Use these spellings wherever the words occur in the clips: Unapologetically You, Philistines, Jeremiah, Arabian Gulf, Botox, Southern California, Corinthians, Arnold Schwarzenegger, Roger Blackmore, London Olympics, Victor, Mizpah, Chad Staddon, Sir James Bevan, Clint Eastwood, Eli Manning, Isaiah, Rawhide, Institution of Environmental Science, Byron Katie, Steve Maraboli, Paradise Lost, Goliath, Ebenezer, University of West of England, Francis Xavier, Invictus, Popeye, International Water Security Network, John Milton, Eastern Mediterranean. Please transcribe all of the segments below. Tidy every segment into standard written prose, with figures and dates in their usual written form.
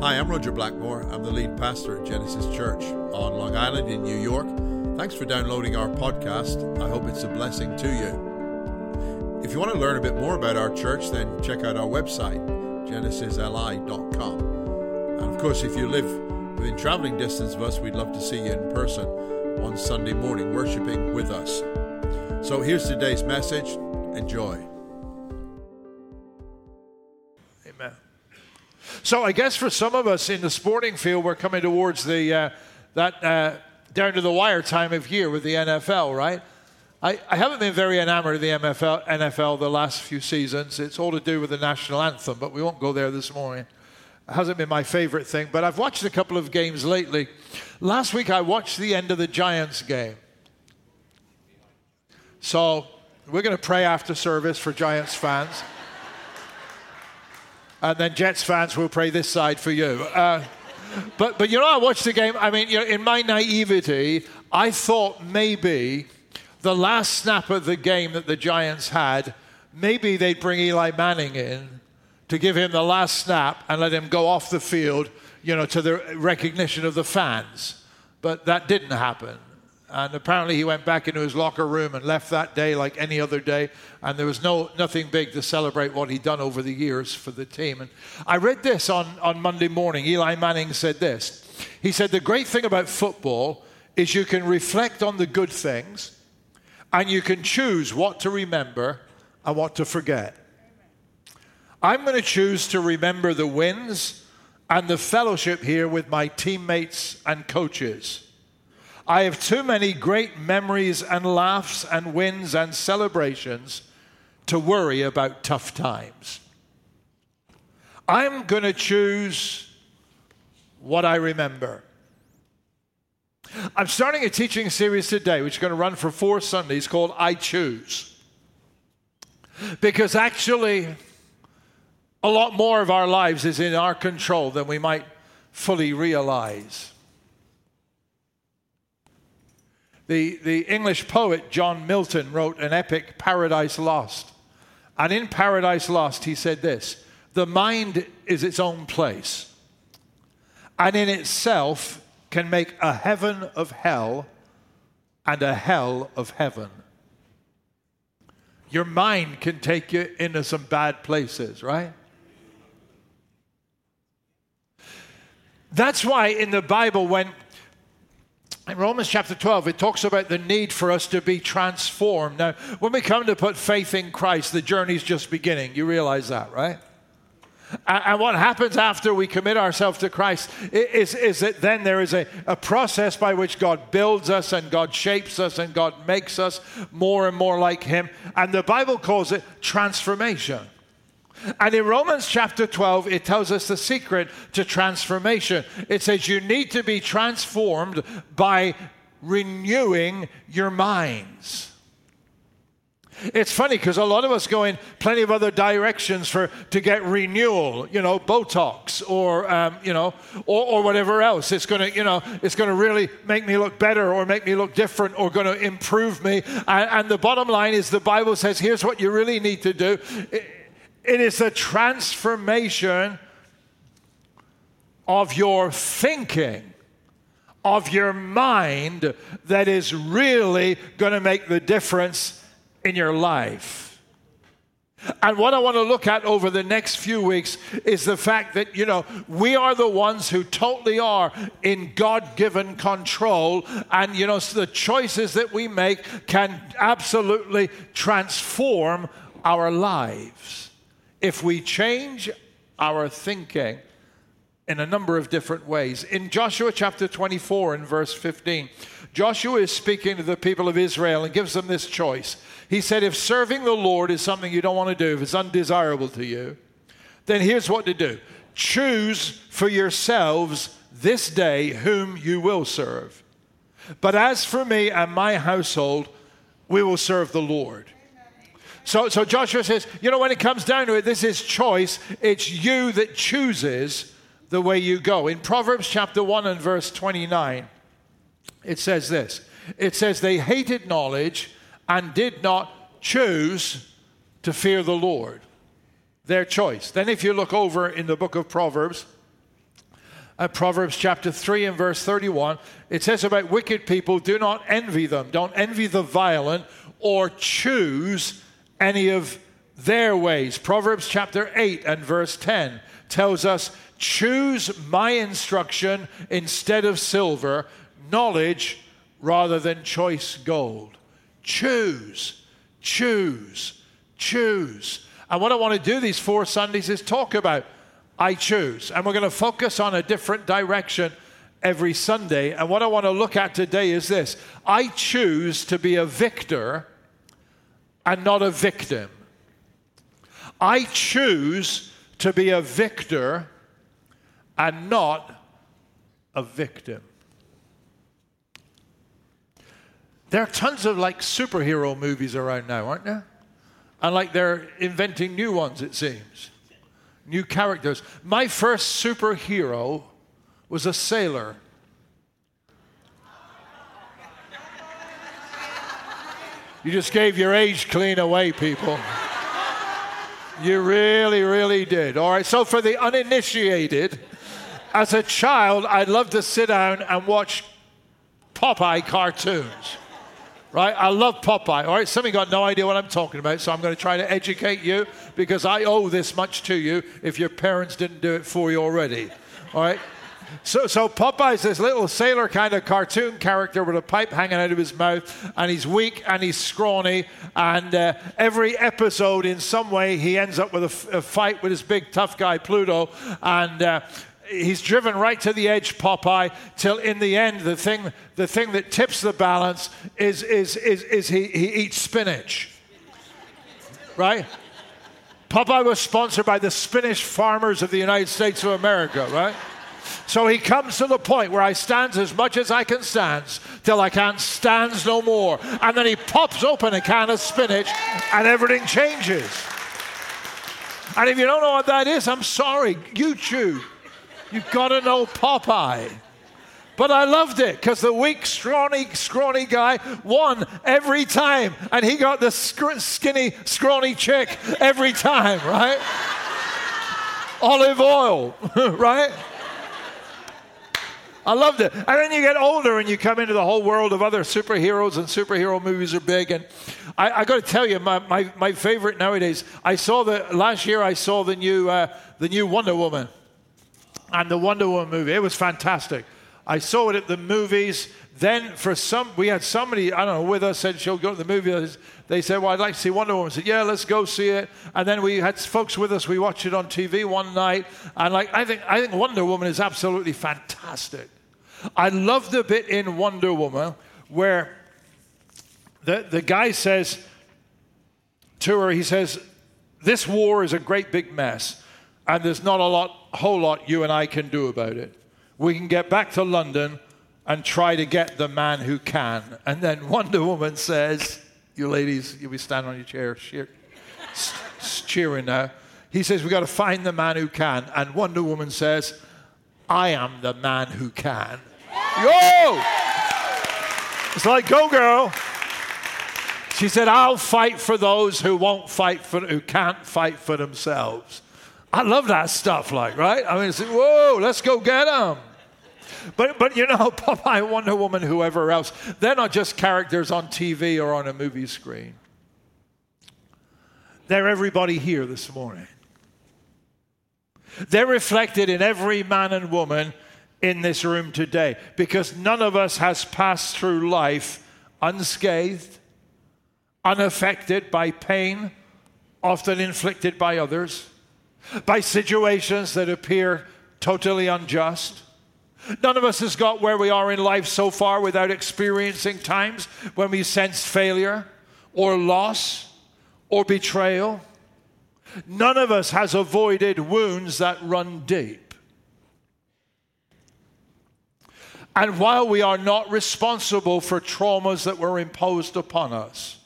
Hi, I'm Roger Blackmore. I'm the lead pastor at Genesis Church on Long Island in New York. Thanks for downloading our podcast. I hope it's a blessing to you. If you want to learn a bit more about our church, then check out our website, genesisli.com. And of course, if you live within traveling distance of us, we'd love to see you in person on Sunday morning, worshiping with us. So here's today's message. Enjoy. Amen. So I guess for some of us in the sporting field, we're coming towards the down to the wire time of year with the NFL, right? I haven't been very enamored of the NFL the last few seasons. It's all to do with the national anthem, but we won't go there this morning. It hasn't been my favorite thing, but I've watched a couple of games lately. Last week I watched the end of the Giants game. So we're going to pray after service for Giants fans. And then Jets fans will pray this side for you. But you know, I watched the game. I mean, you know, in my naivety, I thought maybe the last snap of the game that the Giants had, maybe they'd bring Eli Manning in to give him the last snap and let him go off the field, you know, to the recognition of the fans. But that didn't happen. And apparently he went back into his locker room and left that day like any other day. And there was nothing big to celebrate what he'd done over the years for the team. And I read this on Monday morning. Eli Manning said this. He said, the great thing about football is you can reflect on the good things and you can choose what to remember and what to forget. I'm going to choose to remember the wins and the fellowship here with my teammates and coaches. I have too many great memories and laughs and wins and celebrations to worry about tough times. I'm going to choose what I remember. I'm starting a teaching series today, which is going to run for 4 Sundays, called I Choose. Because actually, a lot more of our lives is in our control than we might fully realize. The English poet John Milton wrote an epic, Paradise Lost. And in Paradise Lost, he said this, the mind is its own place, and in itself can make a heaven of hell and a hell of heaven. Your mind can take you into some bad places, right? That's why in the Bible, when in Romans chapter 12, it talks about the need for us to be transformed. Now, when we come to put faith in Christ, the journey's just beginning. You realize that, right? And what happens after we commit ourselves to Christ is that then there is a process by which God builds us and God shapes us and God makes us more and more like Him. And the Bible calls it transformation. And in Romans chapter 12, it tells us the secret to transformation. It says you need to be transformed by renewing your minds. It's funny because a lot of us go in plenty of other directions to get renewal, you know, Botox or whatever else. It's going to really make me look better or make me look different or going to improve me. And the bottom line is the Bible says here's what you really need to do. It is a transformation of your thinking, of your mind, that is really going to make the difference in your life. And what I want to look at over the next few weeks is the fact that, you know, we are the ones who totally are in God-given control. And, you know, so the choices that we make can absolutely transform our lives if we change our thinking in a number of different ways. In Joshua chapter 24 and verse 15, Joshua is speaking to the people of Israel and gives them this choice. He said, if serving the Lord is something you don't want to do, if it's undesirable to you, then here's what to do. Choose for yourselves this day whom you will serve. But as for me and my household, we will serve the Lord. So Joshua says, you know, when it comes down to it, this is choice. It's you that chooses the way you go. In Proverbs chapter 1 and verse 29, it says this. It says, they hated knowledge and did not choose to fear the Lord. Their choice. Then if you look over in the book of Proverbs, Proverbs chapter 3 and verse 31. It says about wicked people, do not envy them. Don't envy the violent or choose any of their ways. Proverbs chapter 8 and verse 10 tells us, choose my instruction instead of silver, knowledge rather than choice gold. Choose, choose, choose. And what I want to do these 4 Sundays is talk about I choose. And we're going to focus on a different direction every Sunday. And what I want to look at today is this. I choose to be a victor and not a victim. I choose to be a victor and not a victim. There are tons of like superhero movies around now, aren't there? And like they're inventing new ones, it seems. New characters. My first superhero was a sailor. You just gave your age clean away, people. You really, really did. All right, so for the uninitiated, as a child, I'd love to sit down and watch Popeye cartoons. Right? I love Popeye. All right? Some of you got no idea what I'm talking about, so I'm going to try to educate you because I owe this much to you if your parents didn't do it for you already. All right? So Popeye's this little sailor kind of cartoon character with a pipe hanging out of his mouth, and he's weak and he's scrawny, and every episode in some way he ends up with a fight with his big tough guy Pluto, and he's driven right to the edge, Popeye, till in the end the thing that tips the balance is he eats spinach. Right? Popeye was sponsored by the spinach farmers of the United States of America, right? So he comes to the point where I stands as much as I can stands till I can't stands no more. And then he pops open a can of spinach and everything changes. And if you don't know what that is, I'm sorry, YouTube. You've got to know Popeye. But I loved it because the weak, scrawny guy won every time. And he got the skinny, scrawny chick every time, right? Olive oil, right? I loved it. And then you get older and you come into the whole world of other superheroes, and superhero movies are big. And I got to tell you, my favorite nowadays, last year I saw the new Wonder Woman. And the Wonder Woman movie, it was fantastic. I saw it at the movies. Then we had somebody, I don't know, with us said she'll go to the movies. They said, well, I'd like to see Wonder Woman. I said, yeah, let's go see it. And then we had folks with us. We watched it on TV one night. And like, I think Wonder Woman is absolutely fantastic. I love the bit in Wonder Woman where the guy says to her, he says, this war is a great big mess. And there's not a whole lot you and I can do about it. We can get back to London and try to get the man who can. And then Wonder Woman says, you ladies, you'll be standing on your chair cheering now. He says, we've got to find the man who can. And Wonder Woman says, I am the man who can. Yo! It's like, go girl. She said, I'll fight for those who can't fight for themselves. I love that stuff, like, right? I mean, it's like, whoa, let's go get them. But you know, Popeye, Wonder Woman, whoever else, they're not just characters on TV or on a movie screen. They're everybody here this morning. They're reflected in every man and woman in this room today, because none of us has passed through life unscathed, unaffected by pain, often inflicted by others, by situations that appear totally unjust. None of us has got where we are in life so far without experiencing times when we sense failure or loss or betrayal. None of us has avoided wounds that run deep. And while we are not responsible for traumas that were imposed upon us,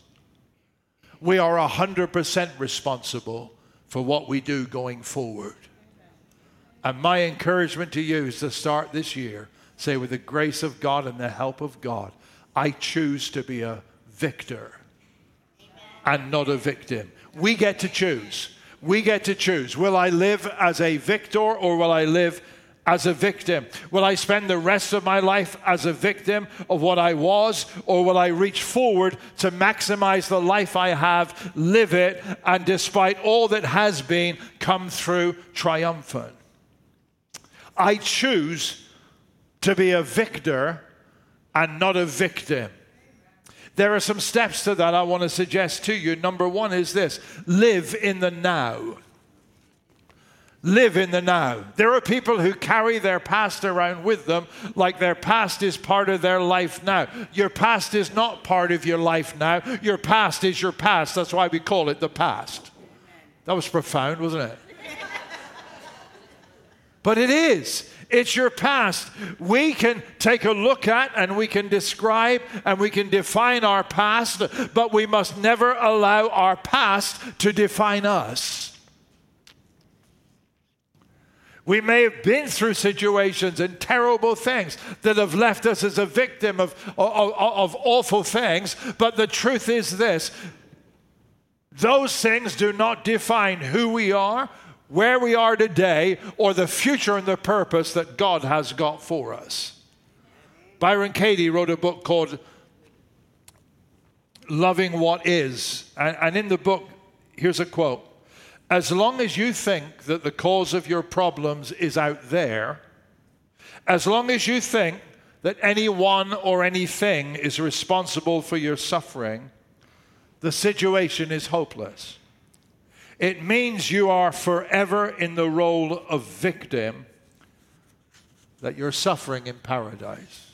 we are 100% responsible for what we do going forward. And my encouragement to you is to start this year, say, with the grace of God and the help of God, I choose to be a victor and not a victim. We get to choose. Will I live as a victor or will I live as a victim? Will I spend the rest of my life as a victim of what I was, or will I reach forward to maximize the life I have, live it, and despite all that has been, come through triumphant? I choose to be a victor and not a victim. There are some steps to that I want to suggest to you. Number one is this: live in the now. Live in the now. There are people who carry their past around with them like their past is part of their life now. Your past is not part of your life now. Your past is your past. That's why we call it the past. That was profound, wasn't it? But it is. It's your past. We can take a look at and we can describe and we can define our past, but we must never allow our past to define us. We may have been through situations and terrible things that have left us as a victim of awful things, but the truth is this: those things do not define who we are, where we are today, or the future and the purpose that God has got for us. Byron Katie wrote a book called Loving What Is. And in the book, here's a quote: "As long as you think that the cause of your problems is out there, as long as you think that anyone or anything is responsible for your suffering, the situation is hopeless. It means you are forever in the role of victim, that you're suffering in paradise."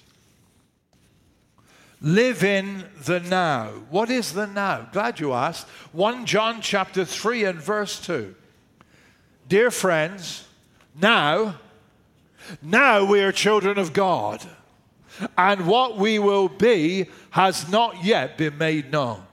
Live in the now. What is the now? Glad you asked. 1 John chapter 3 and verse 2. "Dear friends, now we are children of God, and what we will be has not yet been made known."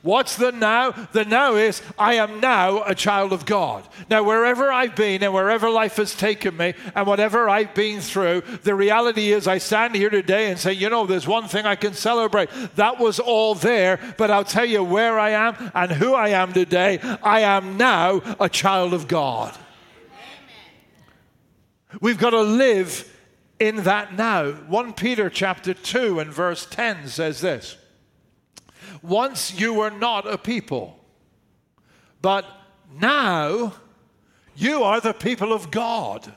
What's the now? The now is, I am now a child of God. Now, wherever I've been and wherever life has taken me and whatever I've been through, the reality is I stand here today and say, you know, there's one thing I can celebrate. That was all there, but I'll tell you where I am and who I am today. I am now a child of God. Amen. We've got to live in that now. 1 Peter chapter 2 and verse 10 says this: "Once you were not a people, but now you are the people of God.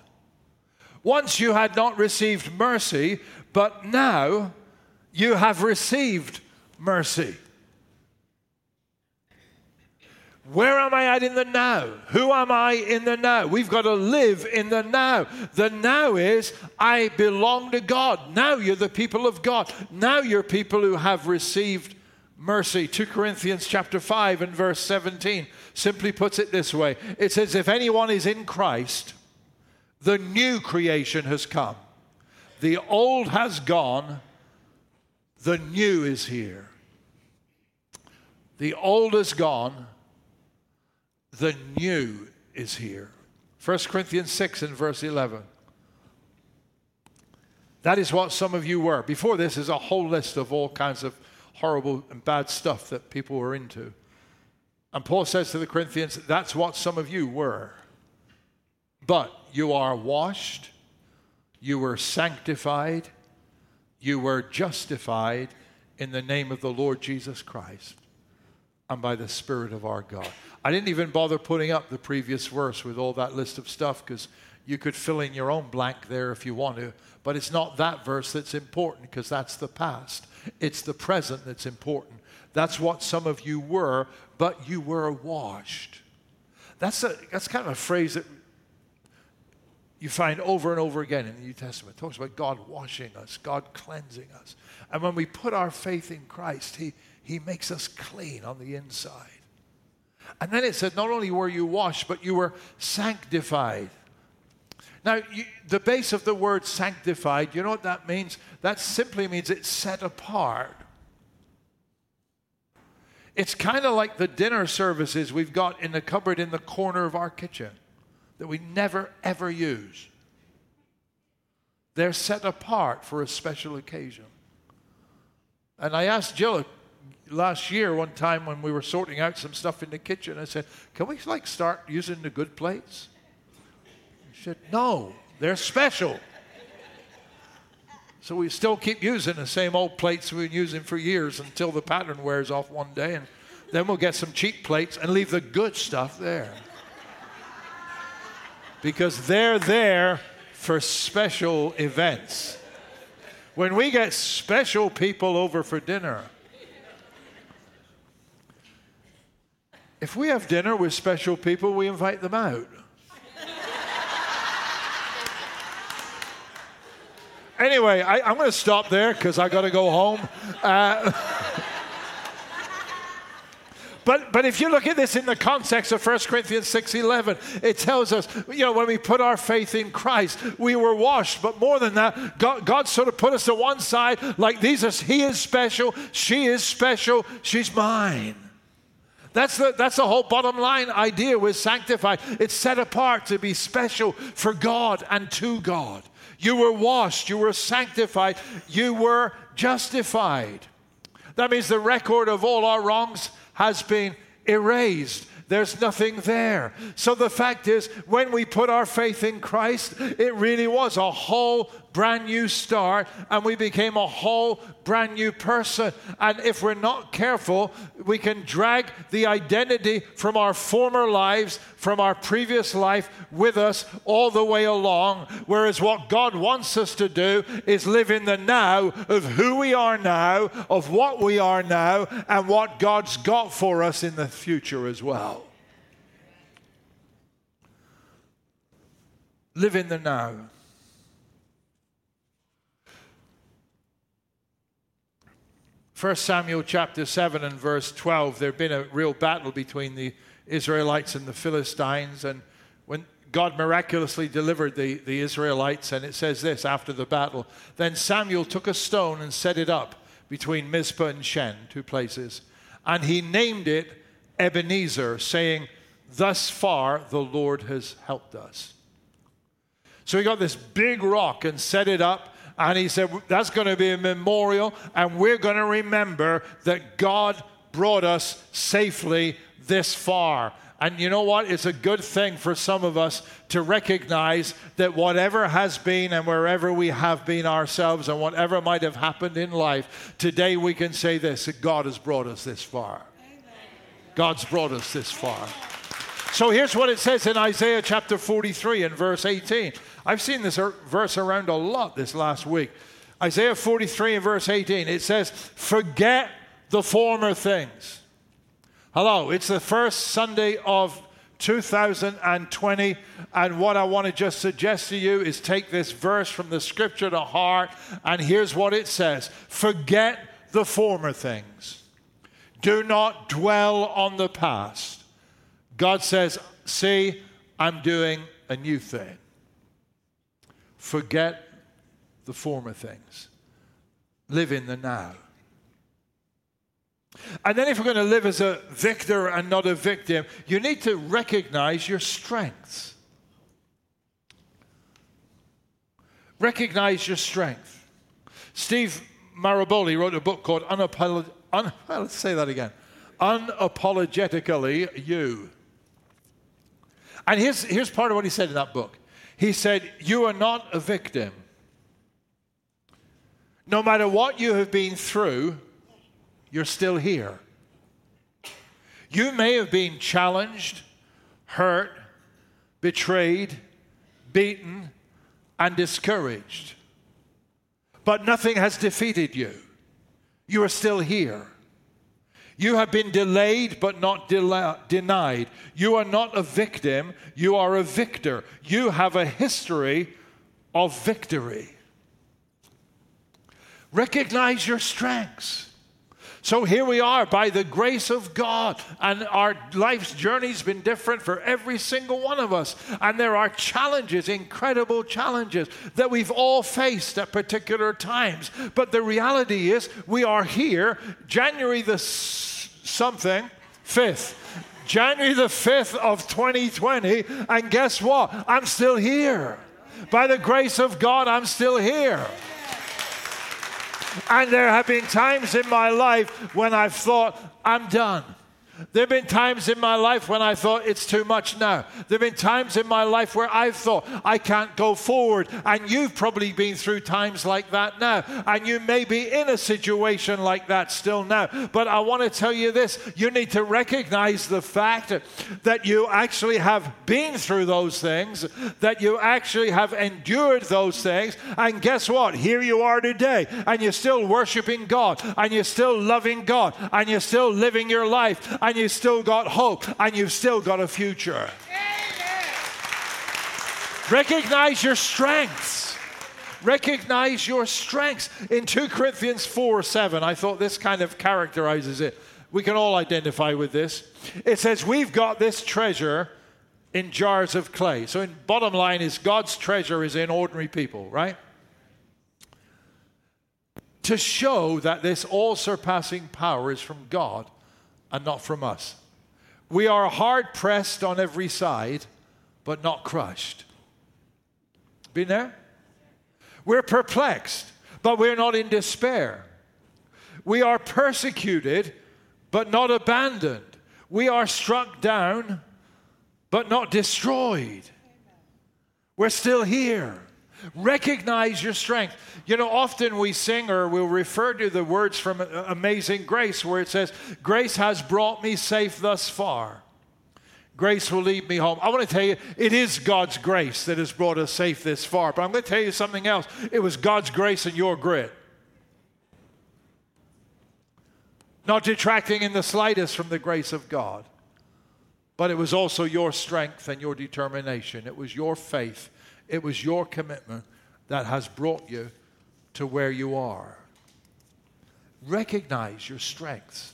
Once you had not received mercy, but now you have received mercy." Where am I at in the now? Who am I in the now? We've got to live in the now. The now is, I belong to God. Now you're the people of God. Now you're people who have received mercy. 2 Corinthians chapter 5 and verse 17 simply puts it this way. It says, "If anyone is in Christ, the new creation has come. The old has gone, the new is here." The old is gone, the new is here. 1 Corinthians 6 and verse 11. That is what some of you were. Before this is a whole list of all kinds of horrible and bad stuff that people were into. And Paul says to the Corinthians, that's what some of you were. But you are washed, you were sanctified, you were justified in the name of the Lord Jesus Christ and by the Spirit of our God. I didn't even bother putting up the previous verse with all that list of stuff, because you could fill in your own blank there if you want to, but it's not that verse that's important, because that's the past. It's the present that's important. That's what some of you were, but you were washed. That's kind of a phrase that you find over and over again in the New Testament. It talks about God washing us, God cleansing us. And when we put our faith in Christ, He makes us clean on the inside. And then it said, not only were you washed, but you were sanctified. Now, the base of the word sanctified, you know what that means? That simply means it's set apart. It's kind of like the dinner services we've got in the cupboard in the corner of our kitchen that we never, ever use. They're set apart for a special occasion. And I asked Jill last year one time when we were sorting out some stuff in the kitchen, I said, can we start using the good plates? She said, no, They're special. So we still keep using the same old plates we've been using for years until the pattern wears off one day, and then we'll get some cheap plates and leave the good stuff there. Because they're there for special events. When we get special people over for dinner, if we have dinner with special people, we invite them out. Anyway, I'm going to stop there because I got to go home. But if you look at this in the context of 1 Corinthians 6:11, it tells us, you know, when we put our faith in Christ, we were washed. But more than that, God sort of put us to one side like he is special, she is special, she's mine. That's the whole bottom line idea with sanctified. It's set apart to be special for God and to God. You were washed, you were sanctified, you were justified. That means the record of all our wrongs has been erased. There's nothing there. So the fact is, when we put our faith in Christ, it really was a whole brand new start, and we became a whole brand new person. And if we're not careful, we can drag the identity from our former lives, from our previous life with us all the way along. Whereas what God wants us to do is live in the now of who we are now, of what we are now, and what God's got for us in the future as well. Live in the now. First Samuel chapter 7 and verse 12, there had been a real battle between the Israelites and the Philistines, and when God miraculously delivered the Israelites, and it says this after the battle, then Samuel took a stone and set it up between Mizpah and Shen, two places, and he named it Ebenezer, saying, thus far the Lord has helped us. So he got this big rock and set it up, and he said, that's going to be a memorial, and we're going to remember that God brought us safely this far. And you know what? It's a good thing for some of us to recognize that whatever has been and wherever we have been ourselves and whatever might have happened in life, today we can say this, that God has brought us this far. Amen. God's brought us this far. So here's what it says in Isaiah chapter 43 and verse 18. I've seen this verse around a lot this last week. Isaiah 43 and verse 18. It says, forget the former things. Hello, it's the first Sunday of 2020, and what I want to just suggest to you is take this verse from the scripture to heart, and here's what it says. Forget the former things. Do not dwell on the past. God says, see, I'm doing a new thing. Forget the former things. Live in the now. And then if we're going to live as a victor and not a victim, you need to recognize your strengths. Recognize your strength. Steve Maraboli wrote a book called Unapologetically You. And here's part of what he said in that book. He said, you are not a victim. No matter what you have been through, you're still here. You may have been challenged, hurt, betrayed, beaten, and discouraged. But nothing has defeated you. You are still here. You have been delayed but not denied. You are not a victim. You are a victor. You have a history of victory. Recognize your strengths. So here we are by the grace of God, and our life's journey's been different for every single one of us. And there are challenges, incredible challenges that we've all faced at particular times. But the reality is we are here January the 5th. January the 5th of 2020, and guess what? I'm still here. By the grace of God, I'm still here. And there have been times in my life when I've thought, I'm done. There have been times in my life when I thought it's too much now. There have been times in my life where I've thought I can't go forward. And you've probably been through times like that now. And you may be in a situation like that still now. But I want to tell you this. You need to recognize the fact that you actually have been through those things, that you actually have endured those things. And guess what? Here you are today. And you're still worshiping God. And you're still loving God. And you're still living your life. And you've still got hope, and you've still got a future. Amen. Recognize your strengths. Recognize your strengths. In 2 Corinthians 4:7, I thought this kind of characterizes it. We can all identify with this. It says, we've got this treasure in jars of clay. So in bottom line is God's treasure is in ordinary people, right? To show that this all-surpassing power is from God and not from us. We are hard pressed on every side, but not crushed. Been there? We're perplexed, but we're not in despair. We are persecuted, but not abandoned. We are struck down, but not destroyed. We're still here. Recognize your strength. You know, often we sing or we'll refer to the words from Amazing Grace where it says, grace has brought me safe thus far. Grace will lead me home. I want to tell you, it is God's grace that has brought us safe this far. But I'm going to tell you something else. It was God's grace and your grit. Not detracting in the slightest from the grace of God. But it was also your strength and your determination. It was your faith. It was your commitment that has brought you to where you are. Recognize your strengths.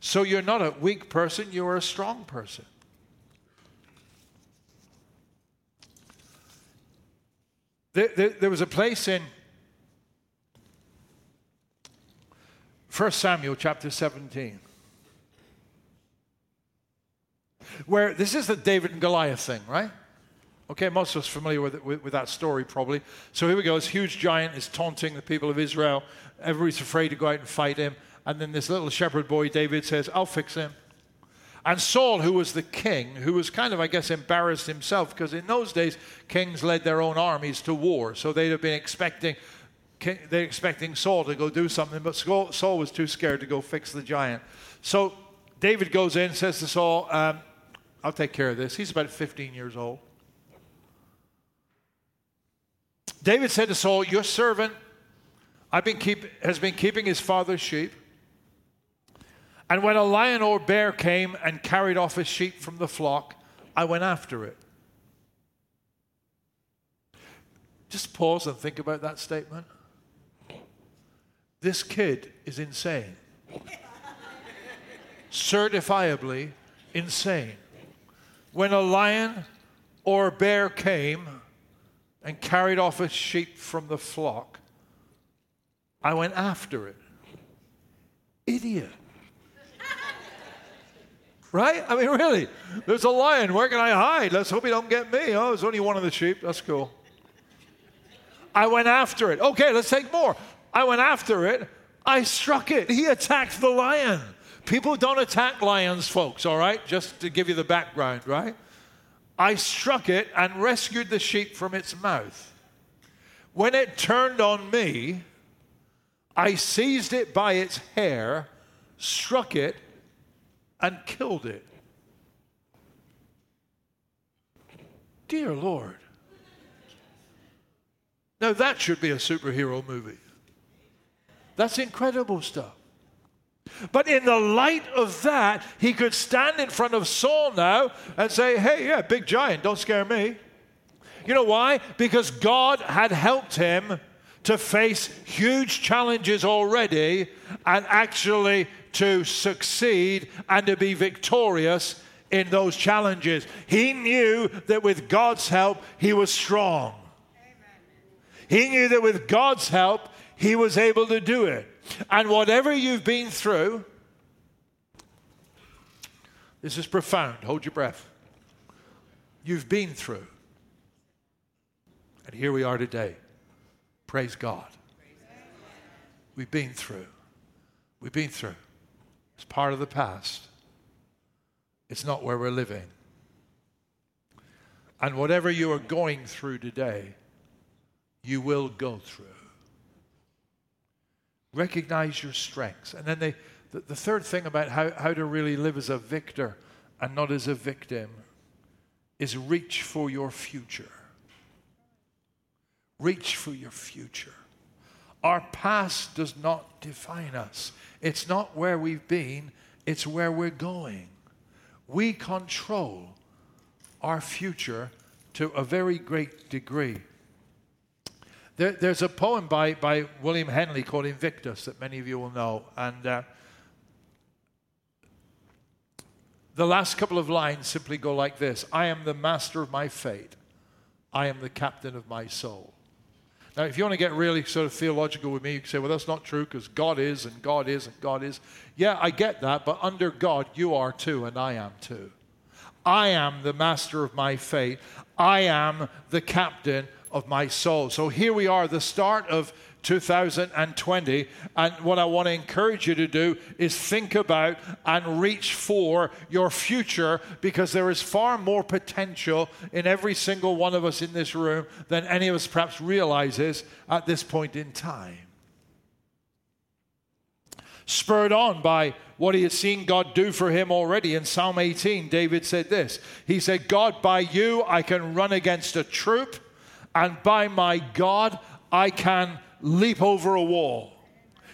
So you're not a weak person, you're a strong person. There was a place in 1 Samuel chapter 17 where this is the David and Goliath thing, right? Okay, most of us are familiar with that story probably. So here we go. This huge giant is taunting the people of Israel. Everybody's afraid to go out and fight him. And then this little shepherd boy, David, says, I'll fix him. And Saul, who was the king, who was kind of, I guess, embarrassed himself because in those days, kings led their own armies to war. So they'd have been expecting Saul to go do something, but Saul was too scared to go fix the giant. So David goes in and says to Saul, I'll take care of this. He's about 15 years old. David said to Saul, your servant has been keeping his father's sheep. And when a lion or bear came and carried off a sheep from the flock, I went after it. Just pause and think about that statement. This kid is insane. Certifiably insane. When a lion or a bear came and carried off a sheep from the flock, I went after it. Idiot. Right? I mean, really. There's a lion. Where can I hide? Let's hope he don't get me. Oh, there's only one of the sheep. That's cool. I went after it. Okay, let's take more. I went after it. I struck it. He attacked the lion. People don't attack lions, folks, all right? Just to give you the background, right? I struck it and rescued the sheep from its mouth. When it turned on me, I seized it by its hair, struck it, and killed it. Dear Lord. Now that should be a superhero movie. That's incredible stuff. But in the light of that, he could stand in front of Saul now and say, hey, yeah, big giant, don't scare me. You know why? Because God had helped him to face huge challenges already and actually to succeed and to be victorious in those challenges. He knew that with God's help, he was strong. Amen. He knew that with God's help, he was able to do it. And whatever you've been through, this is profound. Hold your breath. You've been through. And here we are today. Praise God. We've been through. It's part of the past. It's not where we're living. And whatever you are going through today, you will go through. Recognize your strengths. And then the third thing about how to really live as a victor and not as a victim is reach for your future. Reach for your future. Our past does not define us. It's not where we've been, it's where we're going. We control our future to a very great degree. There's a poem by William Henley called Invictus that many of you will know. And the last couple of lines simply go like this. I am the master of my fate. I am the captain of my soul. Now, if you want to get really sort of theological with me, you can say, well, that's not true because God is and God is and God is. Yeah, I get that, but under God, you are too and I am too. I am the master of my fate. I am the captain of my soul. So here we are, the start of 2020, and what I want to encourage you to do is think about and reach for your future, because there is far more potential in every single one of us in this room than any of us perhaps realizes at this point in time. Spurred on by what he had seen God do for him already. In Psalm 18, David said this. He said, God, by you I can run against a troop, and by my God I can leap over a wall.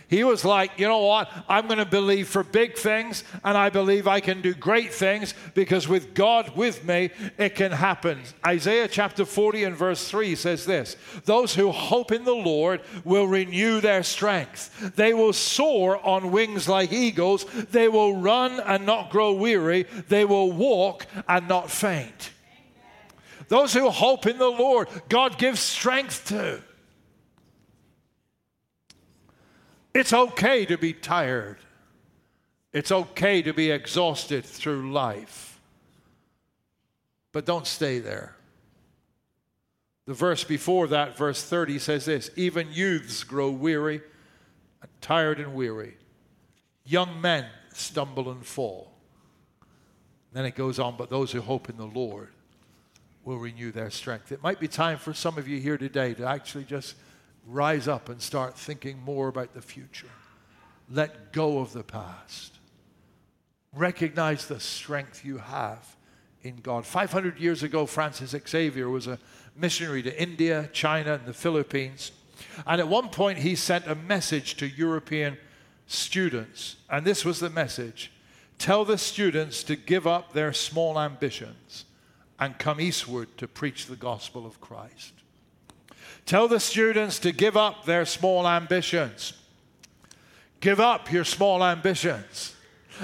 He was like, you know what? I'm going to believe for big things, and I believe I can do great things, because with God with me, it can happen. Isaiah chapter 40 and verse 3 says this, those who hope in the Lord will renew their strength. They will soar on wings like eagles. They will run and not grow weary. They will walk and not faint. Amen. Those who hope in the Lord, God gives strength to. It's okay to be tired. It's okay to be exhausted through life. But don't stay there. The verse before that, verse 30, says this, even youths grow weary, tired and weary. Young men stumble and fall. Then it goes on, but those who hope in the Lord will renew their strength. It might be time for some of you here today to actually just rise up and start thinking more about the future. Let go of the past. Recognize the strength you have in God. 500 years ago, Francis Xavier was a missionary to India, China, and the Philippines. And at one point, he sent a message to European students. And this was the message. Tell the students to give up their small ambitions and come eastward to preach the gospel of Christ. Tell the students to give up their small ambitions. Give up your small ambitions.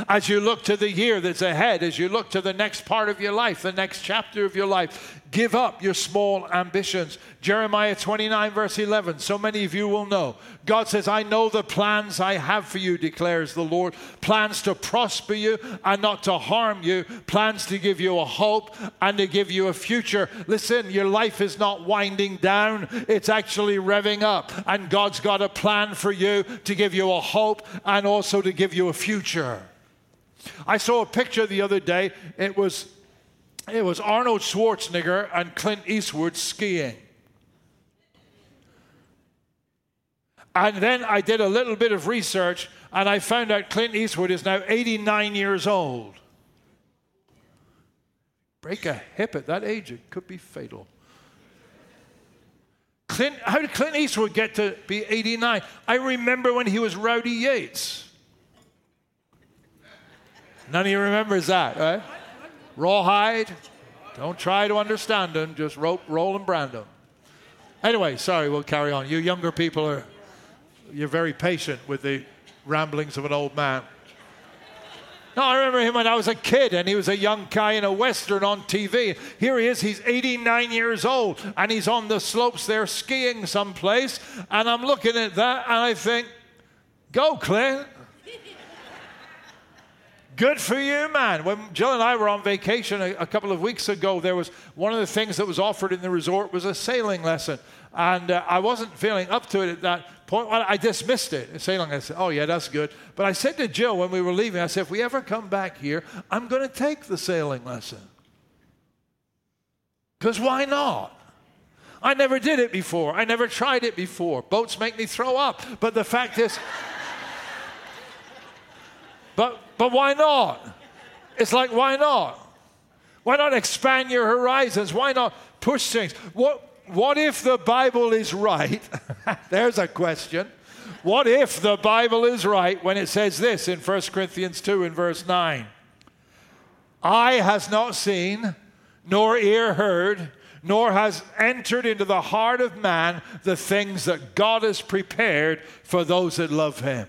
As you look to the year that's ahead, as you look to the next part of your life, the next chapter of your life, give up your small ambitions. Jeremiah 29 verse 11, so many of you will know. God says, I know the plans I have for you, declares the Lord. Plans to prosper you and not to harm you. Plans to give you a hope and to give you a future. Listen, your life is not winding down. It's actually revving up. And God's got a plan for you to give you a hope and also to give you a future. I saw a picture the other day. It was Arnold Schwarzenegger and Clint Eastwood skiing. And then I did a little bit of research, and I found out Clint Eastwood is now 89 years old. Break a hip at that age, it could be fatal. How did Clint Eastwood get to be 89? I remember when he was Rowdy Yates. None of you remembers that, right? Rawhide. Don't try to understand him. Just roll and brand him. Anyway, sorry, we'll carry on. You younger people you're very patient with the ramblings of an old man. No, I remember him when I was a kid, and he was a young guy in a Western on TV. Here he is, he's 89 years old, and he's on the slopes there skiing someplace, and I'm looking at that, and I think, go, Clint. Good for you, man. When Jill and I were on vacation a couple of weeks ago, there was one of the things that was offered in the resort was a sailing lesson. And I wasn't feeling up to it at that point. I dismissed it. I said, oh, yeah, that's good. But I said to Jill when we were leaving, I said, if we ever come back here, I'm going to take the sailing lesson. Because why not? I never did it before. I never tried it before. Boats make me throw up. But the fact is, but why not? It's like, why not? Why not expand your horizons? Why not push things? What if the Bible is right? There's a question. What if the Bible is right when it says this in 1 Corinthians 2 and verse 9? Eye has not seen, nor ear heard, nor has entered into the heart of man the things that God has prepared for those that love him.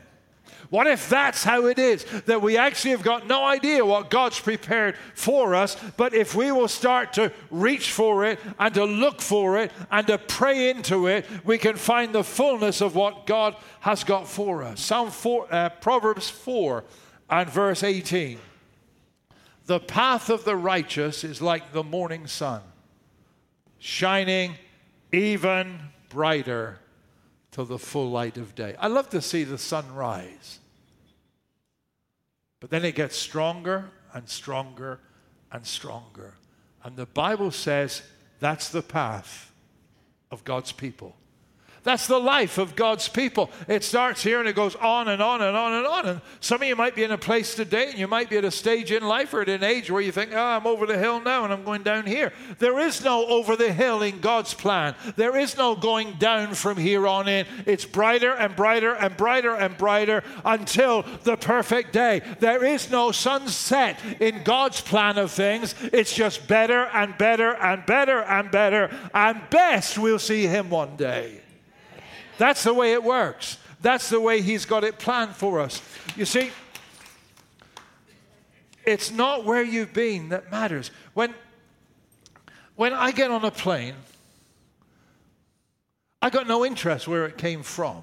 What if that's how it is, that we actually have got no idea what God's prepared for us, but if we will start to reach for it and to look for it and to pray into it, we can find the fullness of what God has got for us. Proverbs 4 and verse 18. The path of the righteous is like the morning sun, shining even brighter till the full light of day. I love to see the sun rise. But then it gets stronger and stronger and stronger. And the Bible says that's the path of God's people. That's the life of God's people. It starts here and it goes on and on and on and on. And some of you might be in a place today and you might be at a stage in life or at an age where you think, oh, I'm over the hill now and I'm going down here. There is no over the hill in God's plan. There is no going down from here on in. It's brighter and brighter and brighter and brighter until the perfect day. There is no sunset in God's plan of things. It's just better and better and better and better. And best we'll see him one day. That's the way it works. That's the way he's got it planned for us. You see, it's not where you've been that matters. When I get on a plane, I got no interest where it came from.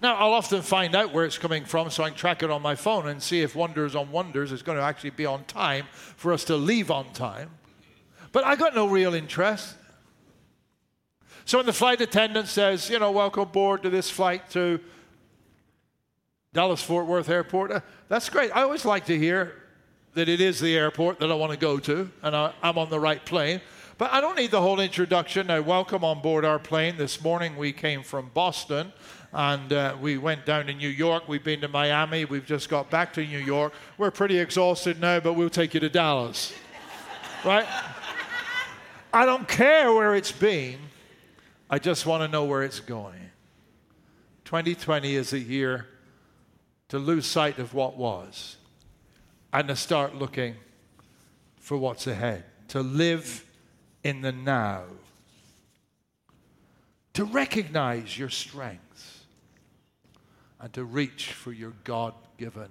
Now, I'll often find out where it's coming from so I can track it on my phone and see if Wonders on Wonders is going to actually be on time for us to leave on time. But I got no real interest. So when the flight attendant says, you know, welcome aboard to this flight to Dallas-Fort Worth Airport, that's great. I always like to hear that it is the airport that I want to go to and I'm on the right plane. But I don't need the whole introduction. Now, welcome on board our plane. This morning we came from Boston and we went down to New York. We've been to Miami. We've just got back to New York. We're pretty exhausted now, but we'll take you to Dallas. Right? I don't care where it's been. I just want to know where it's going. 2020 is a year to lose sight of what was and to start looking for what's ahead, to live in the now, to recognize your strengths and to reach for your God-given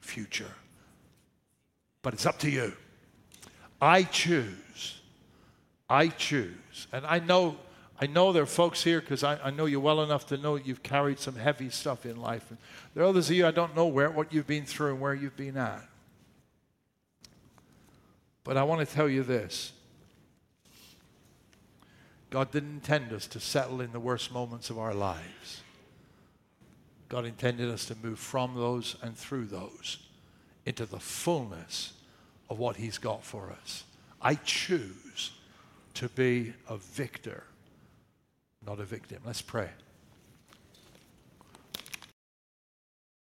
future. But it's up to you. I choose. And I know there are folks here because I know you well enough to know you've carried some heavy stuff in life. And there are others of you I don't know what you've been through and where you've been at. But I want to tell you this. God didn't intend us to settle in the worst moments of our lives. God intended us to move from those and through those into the fullness of what he's got for us. I choose to be a victor. Not a victim. Let's pray.